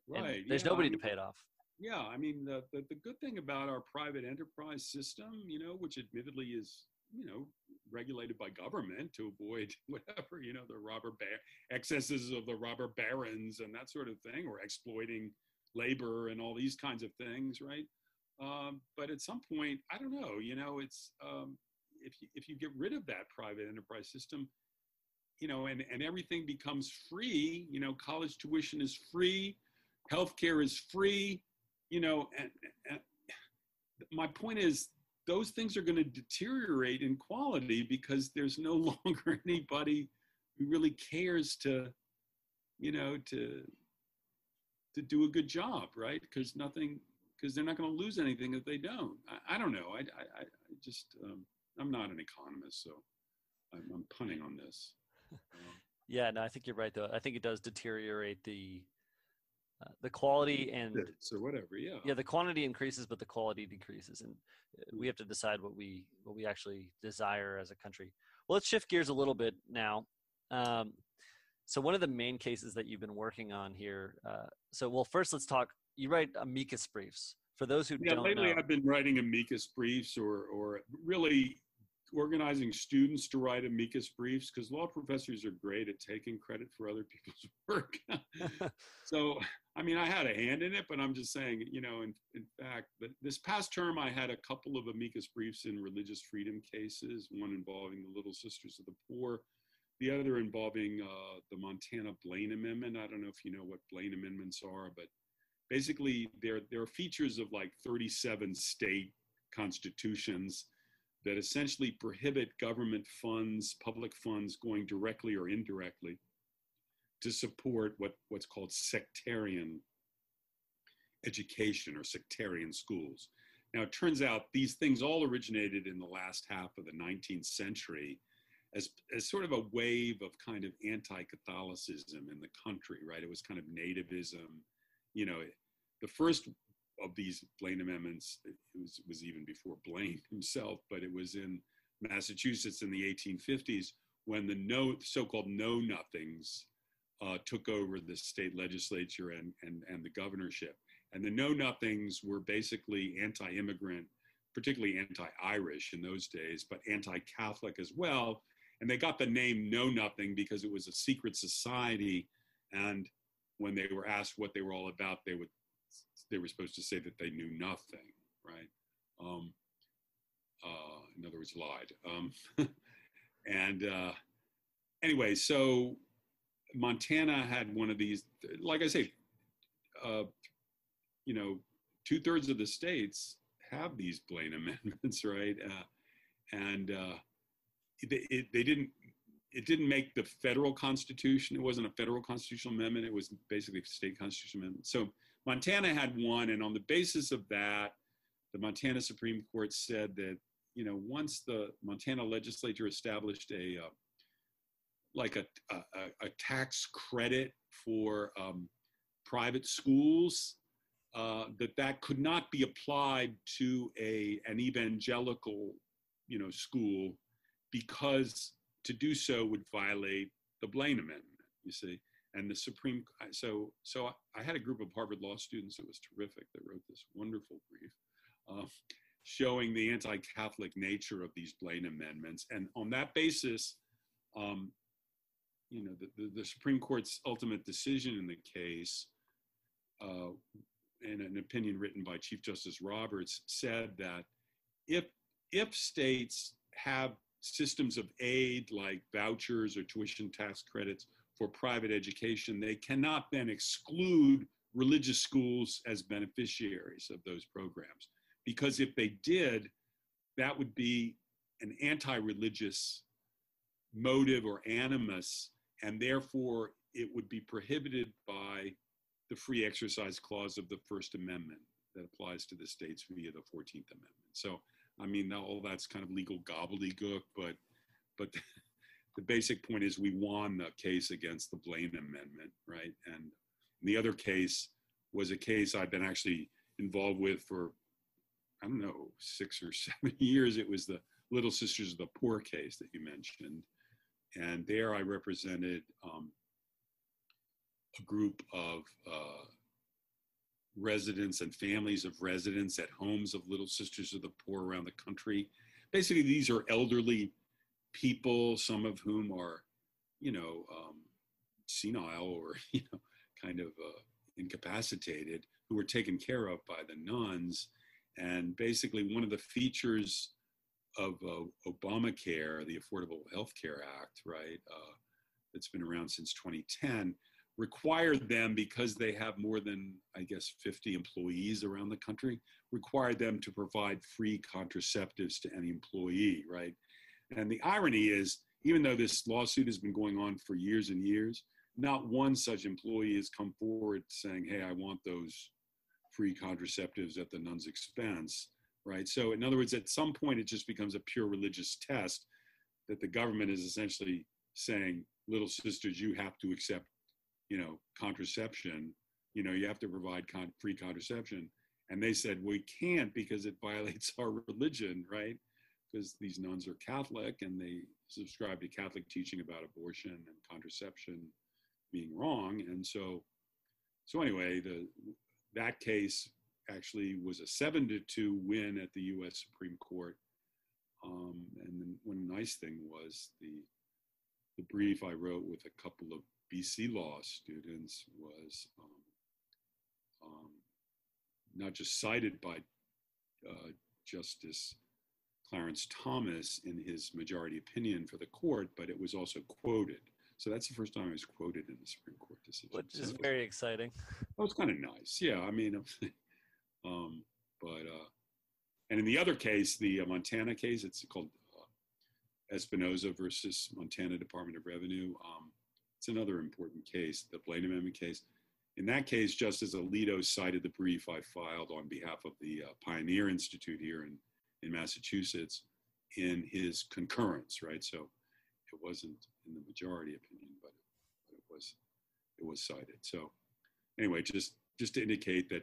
Right. And there's nobody to pay it off. Yeah, I mean, the good thing about our private enterprise system, you know, which admittedly is, you know, regulated by government to avoid whatever, you know, the excesses of the robber barons and that sort of thing, or exploiting labor and all these kinds of things, right? But at some point, I don't know, you know, it's if you get rid of that private enterprise system, you know, and everything becomes free, you know, college tuition is free, healthcare is free, you know, and my point is, those things are going to deteriorate in quality because there's no longer anybody who really cares to, you know, to do a good job, right? Because they're not going to lose anything if they don't. I don't know. I just, I'm not an economist, so I'm punning on this. Yeah, no, I think you're right, though. I think it does deteriorate the quality and or whatever, yeah. The quantity increases, but the quality decreases, and we have to decide what we actually desire as a country. Well, let's shift gears a little bit now. So one of the main cases that you've been working on here. So, well, first let's talk. You write amicus briefs for those who don't lately know. I've been writing amicus briefs, or really organizing students to write amicus briefs, because law professors are great at taking credit for other people's work. So, I mean, I had a hand in it, but I'm just saying, you know, in fact, but this past term, I had a couple of amicus briefs in religious freedom cases, one involving the Little Sisters of the Poor, the other involving the Montana Blaine Amendment. I don't know if you know what Blaine Amendments are, but basically there are features of like 37 state constitutions that essentially prohibit government funds, public funds, going directly or indirectly to support what's called sectarian education or sectarian schools. Now, it turns out these things all originated in the last half of the 19th century as sort of a wave of kind of anti-Catholicism in the country, right? It was kind of nativism. You know, the first of these Blaine amendments, it was even before Blaine himself, but it was in Massachusetts in the 1850s when the so-called know-nothings took over the state legislature and the governorship. And the know-nothings were basically anti-immigrant, particularly anti-Irish in those days, but anti-Catholic as well. And they got the name know-nothing because it was a secret society. And when they were asked what they were all about, they were supposed to say that they knew nothing, right? In other words, lied. Anyway, so Montana had one of these, like I say, you know, 2/3 of the states have these Blaine amendments, right? it didn't make the federal constitution. It wasn't a federal constitutional amendment. It was basically a state constitutional amendment. So Montana had one, and on the basis of that, the Montana Supreme Court said that, you know, once the Montana legislature established a like a tax credit for private schools, that could not be applied to an evangelical, you know, school, because to do so would violate the Blaine Amendment, you see. And the Supreme, so I had a group of Harvard Law students, it was terrific, that wrote this wonderful brief showing the anti-Catholic nature of these Blaine Amendments. And on that basis, you know, the Supreme Court's ultimate decision in the case, in an opinion written by Chief Justice Roberts, said that if states have systems of aid like vouchers or tuition tax credits for private education, they cannot then exclude religious schools as beneficiaries of those programs. Because if they did, that would be an anti-religious motive or animus, and therefore it would be prohibited by the Free Exercise Clause of the First Amendment that applies to the states via the 14th Amendment. So, I mean, all that's kind of legal gobbledygook, but the basic point is we won the case against the Blaine Amendment, right? And the other case was a case I've been actually involved with for, I don't know, 6 or 7 years. It was the Little Sisters of the Poor case that you mentioned. And there I represented a group of residents and families of residents at homes of Little Sisters of the Poor around the country. Basically, these are elderly people, some of whom are, you know, senile or, you know, kind of incapacitated, who were taken care of by the nuns. And basically, one of the features of Obamacare, the Affordable Health Care Act, right, that's been around since 2010, required them, because they have more than, I guess, 50 employees around the country, required them to provide free contraceptives to any employee, right? And the irony is, even though this lawsuit has been going on for years and years, not one such employee has come forward saying, hey, I want those free contraceptives at the nun's expense, right? So in other words, at some point, it just becomes a pure religious test that the government is essentially saying, little sisters, you have to accept, you know, contraception, you know, you have to provide free contraception. And they said, we can't, because it violates our religion, right? Because these nuns are Catholic and they subscribe to Catholic teaching about abortion and contraception being wrong. And so anyway, that case actually was a 7-2 win at the US Supreme Court. And then one nice thing was the brief I wrote with a couple of BC law students was not just cited by Justice Clarence Thomas in his majority opinion for the court, but it was also quoted. So that's the first time I was quoted in the Supreme Court decision. Which is very exciting. That was kind of nice, yeah. I mean, and in the other case, the Montana case, it's called Espinoza versus Montana Department of Revenue. It's another important case, the Blaine Amendment case. In that case, Justice Alito cited the brief I filed on behalf of the Pioneer Institute here in Massachusetts in his concurrence, right? So it wasn't in the majority opinion, but it was cited. So anyway, just to indicate that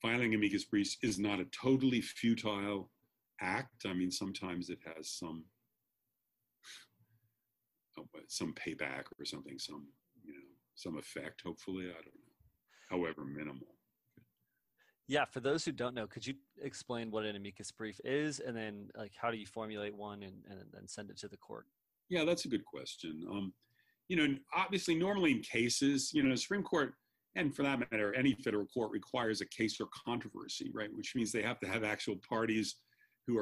filing amicus briefs is not a totally futile act. I mean, sometimes it has some payback or something, some effect, hopefully, I don't know, however minimal. Yeah, for those who don't know, could you explain what an amicus brief is, and then like how do you formulate one and then send it to the court? Yeah, that's a good question. You know, obviously, normally in cases, you know, the Supreme Court, and for that matter, any federal court requires a case or controversy, right? Which means they have to have actual parties who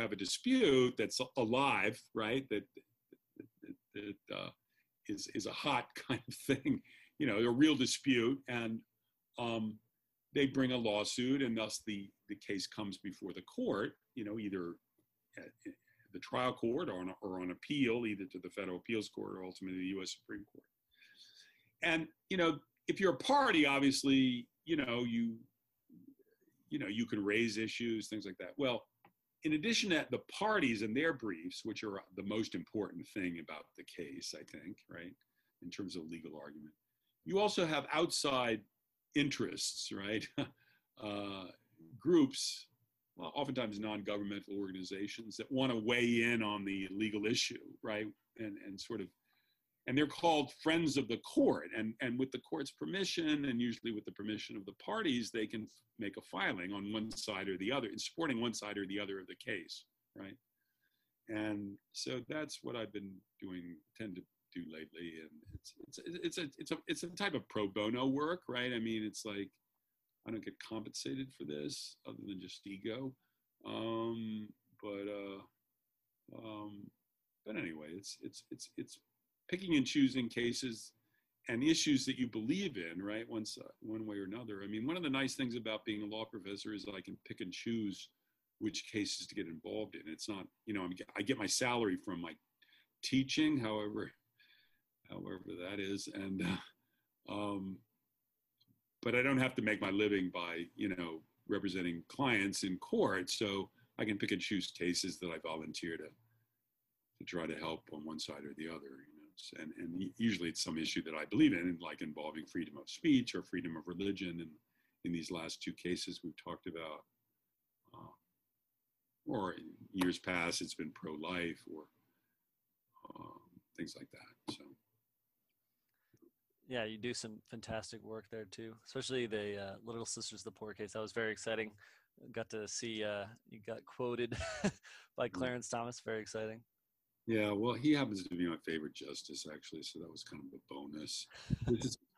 have a dispute that's alive, right? That is a hot kind of thing, you know, a real dispute, and they bring a lawsuit, and thus the case comes before the court, you know, either the trial court or on appeal, either to the Federal Appeals Court or ultimately the U.S. Supreme Court. And, you know, if you're a party, obviously, you can raise issues, things like that. Well, in addition to that, the parties and their briefs, which are the most important thing about the case, I think, right, in terms of legal argument, you also have outside interests, right, groups, well, oftentimes non-governmental organizations that want to weigh in on the legal issue, right, and they're called friends of the court, and with the court's permission, and usually with the permission of the parties, they can make a filing on one side or the other, in supporting one side or the other of the case, right? And so that's what I've been doing, tend to do lately, and it's a type of pro bono work, right? I mean, it's like, I don't get compensated for this other than just ego, but anyway, it's picking and choosing cases and issues that you believe in, right? One way or another. I mean, one of the nice things about being a law professor is that I can pick and choose which cases to get involved in. It's not, you know, I get my salary from my teaching, however that is, and but I don't have to make my living by, you know, representing clients in court. So I can pick and choose cases that I volunteer to try to help on one side or the other, you know, and usually it's some issue that I believe in, like involving freedom of speech or freedom of religion. And in these last two cases we've talked about, or in years past, it's been pro-life or things like that, so. Yeah, you do some fantastic work there too, especially the Little Sisters of the Poor case. That was very exciting. Got to see, you got quoted by Clarence Thomas, very exciting. Yeah, well, he happens to be my favorite justice, actually, so that was kind of a bonus.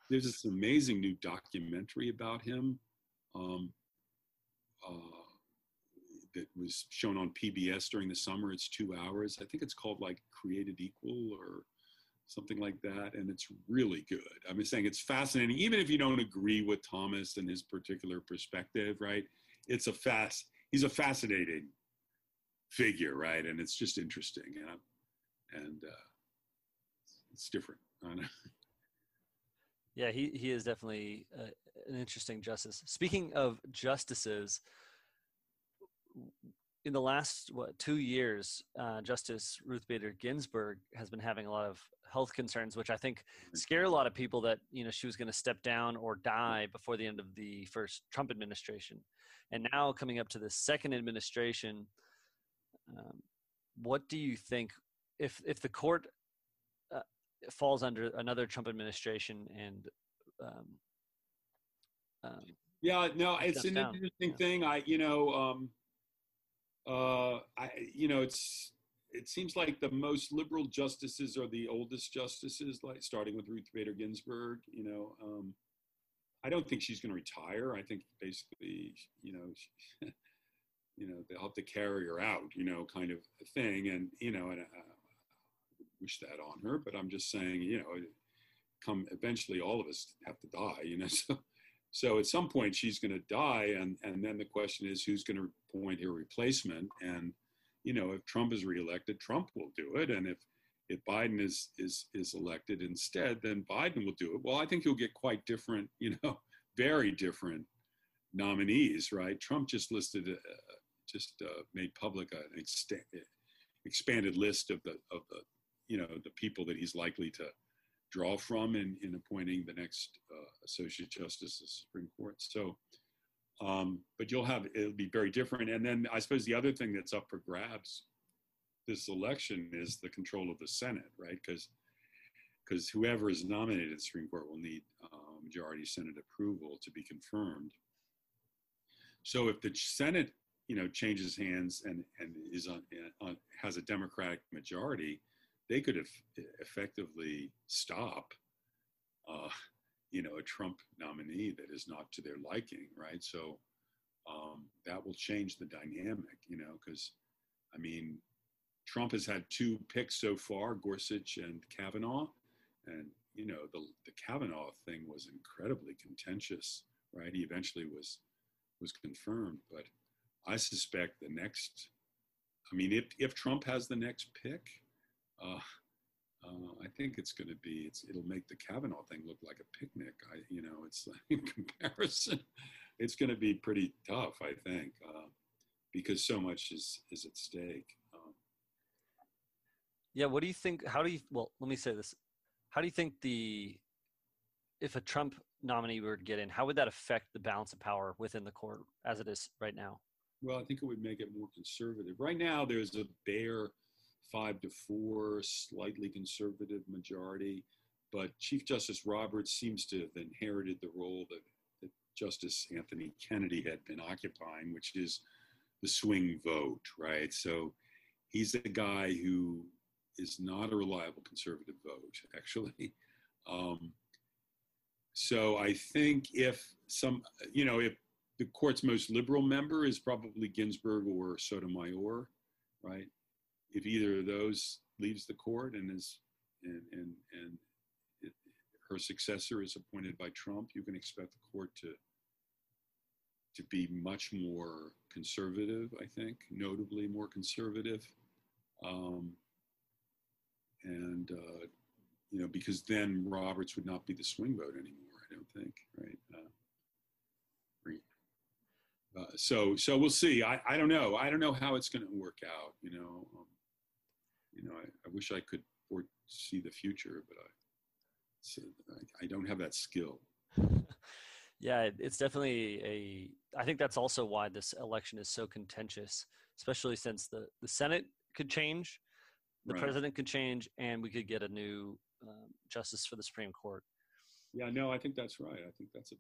There's this amazing new documentary about him that was shown on PBS during the summer. It's 2 hours. I think it's called, like, Created Equal or something like that, and it's really good. I'm saying it's fascinating. Even if you don't agree with Thomas and his particular perspective, right, it's a he's a fascinating figure, right, and it's just interesting, and it's different. I know. Yeah, he is definitely an interesting justice. Speaking of justices, in the last 2 years, Justice Ruth Bader Ginsburg has been having a lot of health concerns, which I think scare a lot of people that, you know, she was going to step down or die before the end of the first Trump administration, and now coming up to the second administration. What do you think if the court falls under another Trump administration and yeah, no, it's an interesting thing. It seems like the most liberal justices are the oldest justices, like starting with Ruth Bader Ginsburg. You know, I don't think she's going to retire. I think basically, you know, she, you know, they'll have to carry her out, you know, kind of thing. And, you know, and I wish that on her, but I'm just saying, you know, eventually all of us have to die, you know, so at some point she's going to die. And then the question is, who's going to appoint her replacement? And, you know, if Trump is reelected, Trump will do it. And if Biden is elected instead, then Biden will do it. Well, I think you'll get quite different, you know, very different nominees, right? Trump just listed made public an expanded list of the you know, the people that he's likely to draw from in appointing the next associate justice of the Supreme Court. So, but it'll be very different. And then I suppose the other thing that's up for grabs this election is the control of the Senate, right? Because whoever is nominated at the Supreme Court will need majority Senate approval to be confirmed. So if the Senate, you know, changes hands and is has a Democratic majority, they could effectively stop, you know, a Trump nominee that is not to their liking, right? So that will change the dynamic, you know, because, I mean, Trump has had two picks so far, Gorsuch and Kavanaugh, and, you know, the Kavanaugh thing was incredibly contentious, right? He eventually was confirmed, but I suspect the next I mean, if Trump has the next pick, I think it's going to be, it'll make the Kavanaugh thing look like a picnic. You know, it's in comparison, it's going to be pretty tough, I think, because so much is at stake. Yeah. What do you think? Well, let me say this. How do you think if a Trump nominee were to get in, how would that affect the balance of power within the court as it is right now? Well, I think it would make it more conservative. Right now, there's a bare 5-4, slightly conservative majority, but Chief Justice Roberts seems to have inherited the role that Justice Anthony Kennedy had been occupying, which is the swing vote, right? So he's a guy who is not a reliable conservative vote, actually. So I think if the court's most liberal member is probably Ginsburg or Sotomayor, right? If either of those leaves the court and her successor is appointed by Trump, you can expect the court to be much more conservative, I think, notably more conservative. Because then Roberts would not be the swing vote anymore, I don't think, right? So we'll see. I don't know. I don't know how it's going to work out, you know. I wish I could foresee the future, but I don't have that skill. Yeah, it's definitely I think that's also why this election is so contentious, especially since the Senate could change, the right. President could change, and we could get a new justice for the Supreme Court. Yeah, no, I think that's right. I think that's a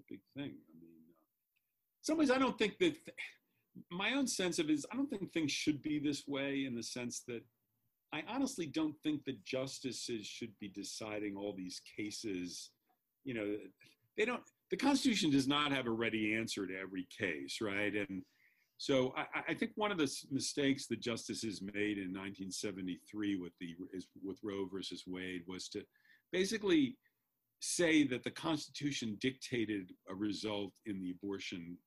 big thing. I mean, in some ways, I don't think that my own sense of it is I don't think things should be this way, in the sense that I honestly don't think that justices should be deciding all these cases. You know, the Constitution does not have a ready answer to every case, right? And so I think one of the mistakes that justices made in 1973 with Roe versus Wade was to basically say that the Constitution dictated a result in the abortion,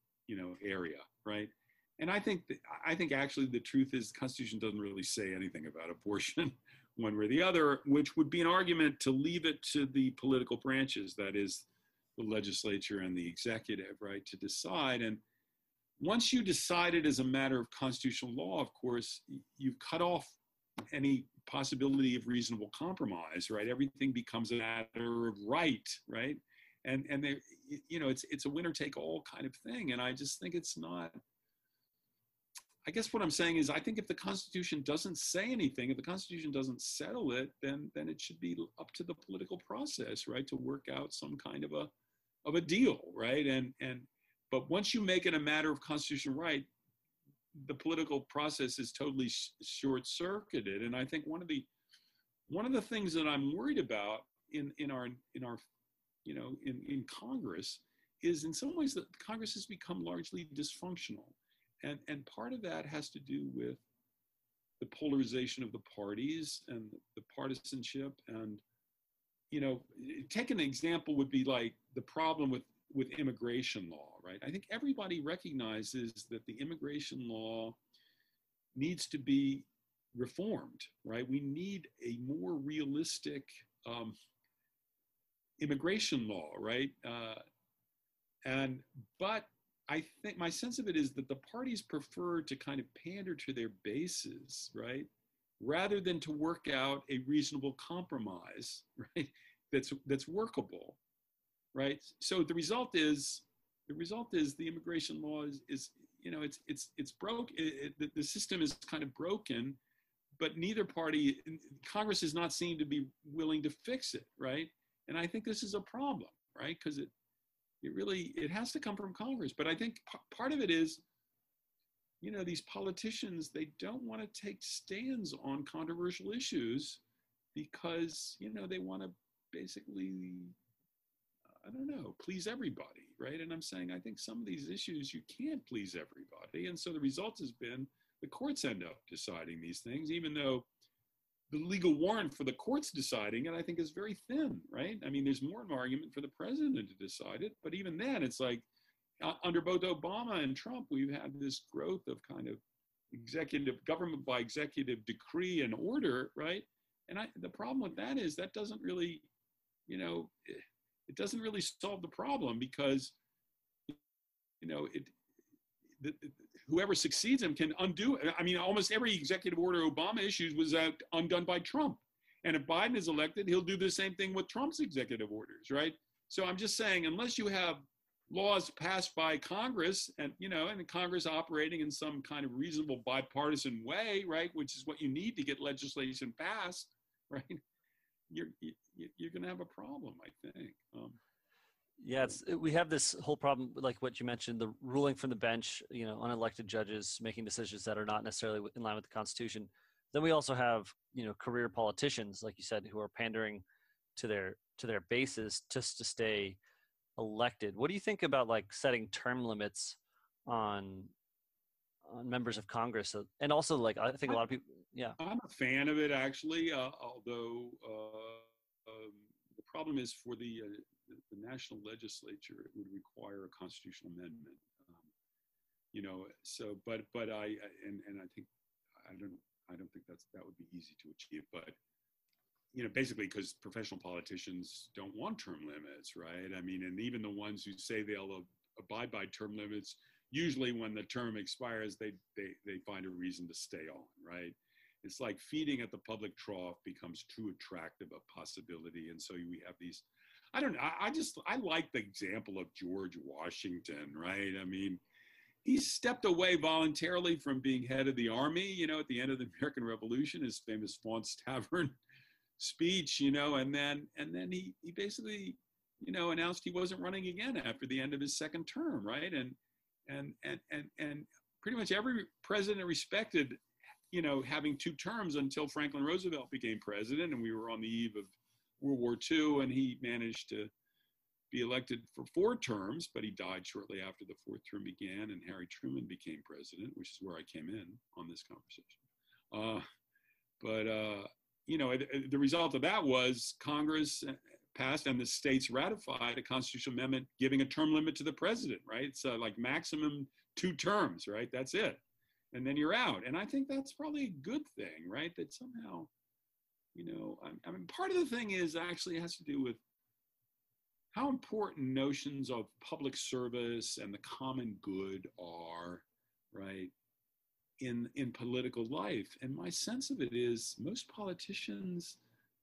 area, right? And I think actually the truth is the Constitution doesn't really say anything about abortion one way or the other, which would be an argument to leave it to the political branches, that is the legislature and the executive, right, to decide. And once you decide it as a matter of constitutional law, of course, you've cut off any possibility of reasonable compromise, right? Everything becomes a matter of right? And they, it's a winner take all kind of thing. And I just think it's not, I guess what I'm saying is I think if the Constitution doesn't say anything, if the Constitution doesn't settle it, then it should be up to the political process, right? To work out some kind of a deal, right? But once you make it a matter of constitutional right, the political process is totally short-circuited. And I think one of the things that I'm worried about in Congress is, in some ways, that Congress has become largely dysfunctional, and part of that has to do with the polarization of the parties and the partisanship. And take an example would be like the problem with immigration law, right? I think everybody recognizes that the immigration law needs to be reformed, right? We need a more realistic immigration law, right? But I think my sense of it is that the parties prefer to kind of pander to their bases, right? Rather than to work out a reasonable compromise, right? That's workable. Right. So the result is the immigration law is broke. The system is kind of broken, but neither party, Congress does not seem to be willing to fix it. Right. And I think this is a problem. Right. Because it really has to come from Congress. But I think part of it is, these politicians, they don't want to take stands on controversial issues because, they want to basically, I don't know, please everybody, right? And I'm saying, I think some of these issues, you can't please everybody. And so the result has been the courts end up deciding these things, even though the legal warrant for the courts deciding it, I think, is very thin, right? I mean, there's more of an argument for the president to decide it, but even then, it's like under both Obama and Trump, we've had this growth of kind of executive government by executive decree and order, right? And the problem with that is that doesn't really, you know, it doesn't really solve the problem, because, you know, whoever succeeds him can undo it. I mean, almost every executive order Obama issues was undone by Trump. And if Biden is elected, he'll do the same thing with Trump's executive orders, right? So I'm just saying, unless you have laws passed by Congress and, you know, and Congress operating in some kind of reasonable bipartisan way, right, which is what you need to get legislation passed, right, you're going to have a problem, I think. Yeah, we have this whole problem, like what you mentioned, the ruling from the bench, you know, unelected judges making decisions that are not necessarily in line with the Constitution. Then we also have, you know, career politicians, like you said, who are pandering to their bases just to stay elected. What do you think about, like, setting term limits on members of Congress? And also, like, I think a lot of people, yeah. I'm a fan of it, actually, although the problem is for the national legislature, it would require a constitutional amendment, you know. So, but I think I don't think that would be easy to achieve. But, you know, basically because professional politicians don't want term limits, right? I mean, and even the ones who say they'll abide by term limits, usually when the term expires, they find a reason to stay on, right? It's like feeding at the public trough becomes too attractive a possibility, and so we have these. I like the example of George Washington, right? I mean, he stepped away voluntarily from being head of the army, you know, at the end of the American Revolution, his famous Vaughn's Tavern speech, you know, and then he basically, you know, announced he wasn't running again after the end of his second term, right? And pretty much every president respected, you know, having two terms until Franklin Roosevelt became president, and we were on the eve of World War II, and he managed to be elected for four terms, but he died shortly after the fourth term began, and Harry Truman became president, which is where I came in on this conversation. You know, the result of that was Congress passed and the states ratified a constitutional amendment giving a term limit to the president, right? So like maximum two terms, right? That's it. And then you're out. And I think that's probably a good thing, right? That somehow, you know, I mean, part of the thing is actually has to do with how important notions of public service and the common good are, right, in political life. And my sense of it is most politicians,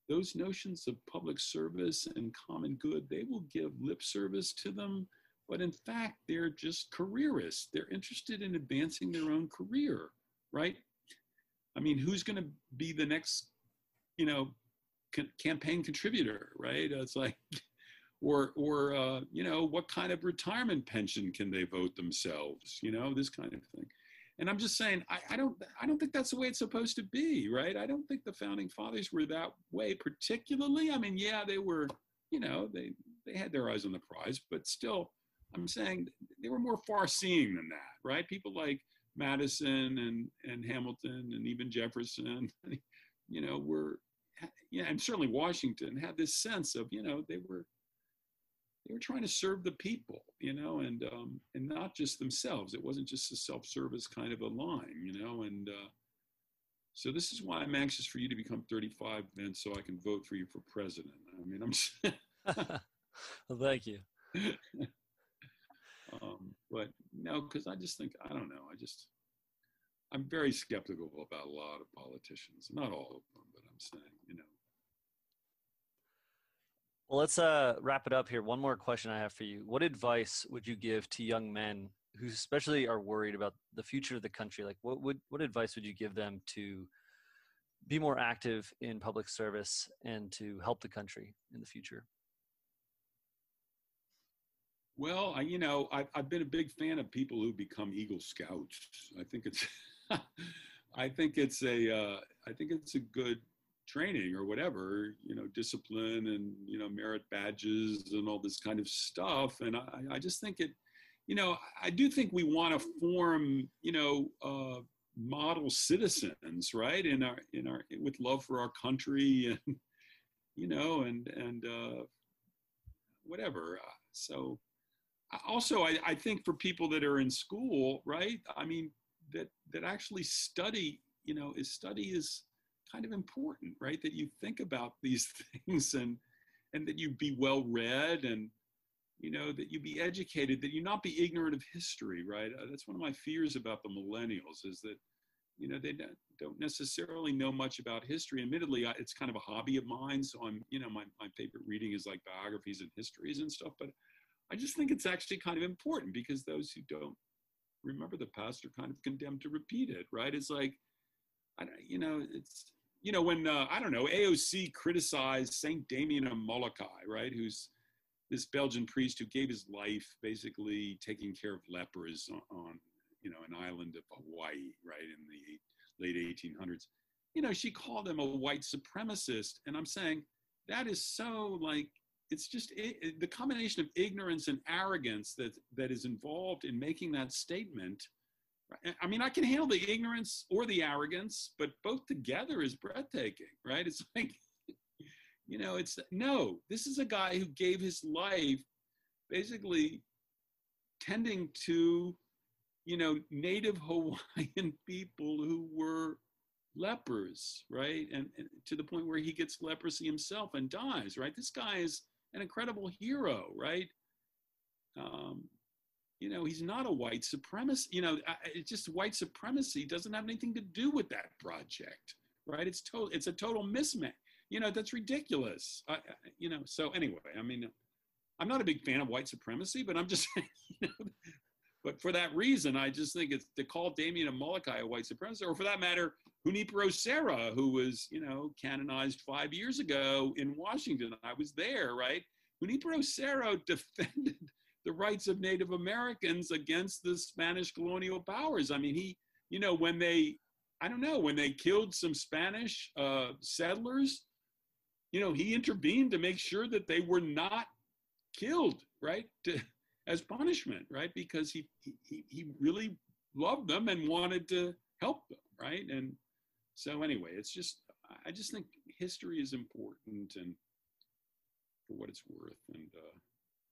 those notions of public service and common good, they will give lip service to them, but in fact, they're just careerists. They're interested in advancing their own career, right? I mean, who's going to be the next, you know, campaign contributor, right? It's like, or you know, what kind of retirement pension can they vote themselves? You know, this kind of thing. And I'm just saying, I don't think that's the way it's supposed to be, right? I don't think the founding fathers were that way particularly. I mean, yeah, they were, you know, they had their eyes on the prize, but still, I'm saying they were more far-seeing than that, right? People like Madison and Hamilton and even Jefferson, you know, and certainly Washington had this sense of, you know, they were trying to serve the people, you know, and not just themselves. It wasn't just a self-service kind of a line, you know, so this is why I'm anxious for you to become 35, and so I can vote for you for president. I mean, well, thank you. But no, because I just think, I don't know. I'm very skeptical about a lot of politicians, not all of them, but I'm saying, you know. Well, let's wrap it up here. One more question I have for you. What advice would you give to young men who especially are worried about the future of the country? Like, what advice would you give them to be more active in public service and to help the country in the future? Well, you know, I've been a big fan of people who become Eagle Scouts. I think it's a good training or whatever, you know, discipline and, you know, merit badges and all this kind of stuff. And I just think it, you know, I do think we want to form, you know, model citizens, right? In our with love for our country and, you know, and whatever. So also, I think for people that are in school, right? I mean, that actually study, you know, study is kind of important, right? That you think about these things and that you be well read and, you know, that you be educated, that you not be ignorant of history, right? That's one of my fears about the millennials is that, you know, they don't necessarily know much about history. Admittedly, it's kind of a hobby of mine. So I'm, you know, my favorite reading is like biographies and histories and stuff, but I just think it's actually kind of important because those who don't remember the past are kind of condemned to repeat it, right? It's like, when, I don't know, AOC criticized St. Damien of Molokai, right? Who's this Belgian priest who gave his life basically taking care of lepers on you know, an island of Hawaii, right, in the late 1800s. You know, she called him a white supremacist. And I'm saying that is so like, it's just the combination of ignorance and arrogance that is involved in making that statement. I mean, I can handle the ignorance or the arrogance, but both together is breathtaking, right? It's like, you know, it's no, this is a guy who gave his life basically tending to, you know, Native Hawaiian people who were lepers, right? And to the point where he gets leprosy himself and dies, right? This guy is an incredible hero, right? You know, he's not a white supremacist, you know, it's just white supremacy doesn't have anything to do with that project, right? It's a total mismatch, you know, that's ridiculous. You know, so anyway, I mean, I'm not a big fan of white supremacy, but I'm just saying, you know, but for that reason, I just think it's to call Damien of Molokai a white supremacist, or for that matter, Junipero Serra, who was, you know, canonized 5 years ago in Washington. I was there, right? Junipero Serra defended the rights of Native Americans against the Spanish colonial powers. I mean, he, you know, when they killed some Spanish settlers, you know, he intervened to make sure that they were not killed, right, as punishment, right, because he really loved them and wanted to help them, right? And so anyway, it's just, I just think history is important and for what it's worth. And,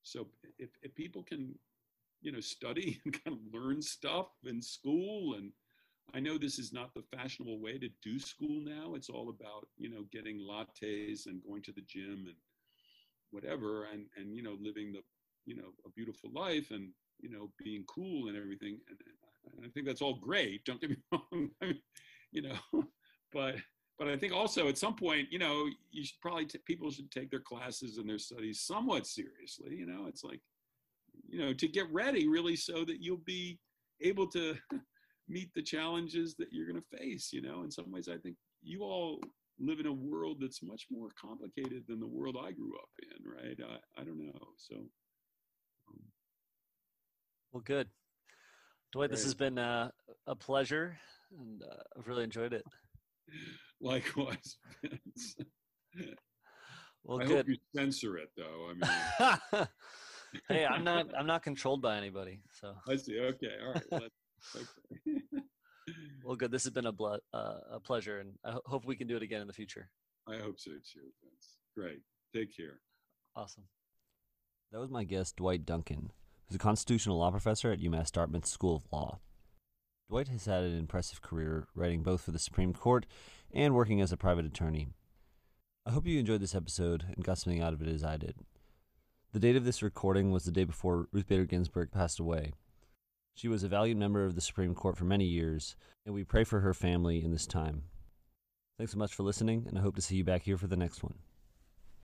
so if people can, you know, study and kind of learn stuff in school, and I know this is not the fashionable way to do school now. It's all about, you know, getting lattes and going to the gym and whatever, and you know, living the, you know, a beautiful life and, you know, being cool and everything. And I think that's all great. Don't get me wrong, I mean, you know, But I think also at some point, you know, you should probably people should take their classes and their studies somewhat seriously. You know, it's like, you know, to get ready really so that you'll be able to meet the challenges that you're going to face. You know, in some ways, I think you all live in a world that's much more complicated than the world I grew up in, right? I don't know. So. Well, good. Dwight, this has been a pleasure, and I've really enjoyed it. Likewise. Well, I hope you censor it, though. I mean, hey, I'm not controlled by anybody. So I see. Okay. All right. Okay. Well, good. This has been a pleasure, and I hope we can do it again in the future. I hope so too. Thanks. Great. Take care. Awesome. That was my guest, Dwight Duncan, who's a constitutional law professor at UMass Dartmouth School of Law. Dwight has had an impressive career writing both for the Supreme Court and working as a private attorney. I hope you enjoyed this episode and got something out of it as I did. The date of this recording was the day before Ruth Bader Ginsburg passed away. She was a valued member of the Supreme Court for many years, and we pray for her family in this time. Thanks so much for listening, and I hope to see you back here for the next one.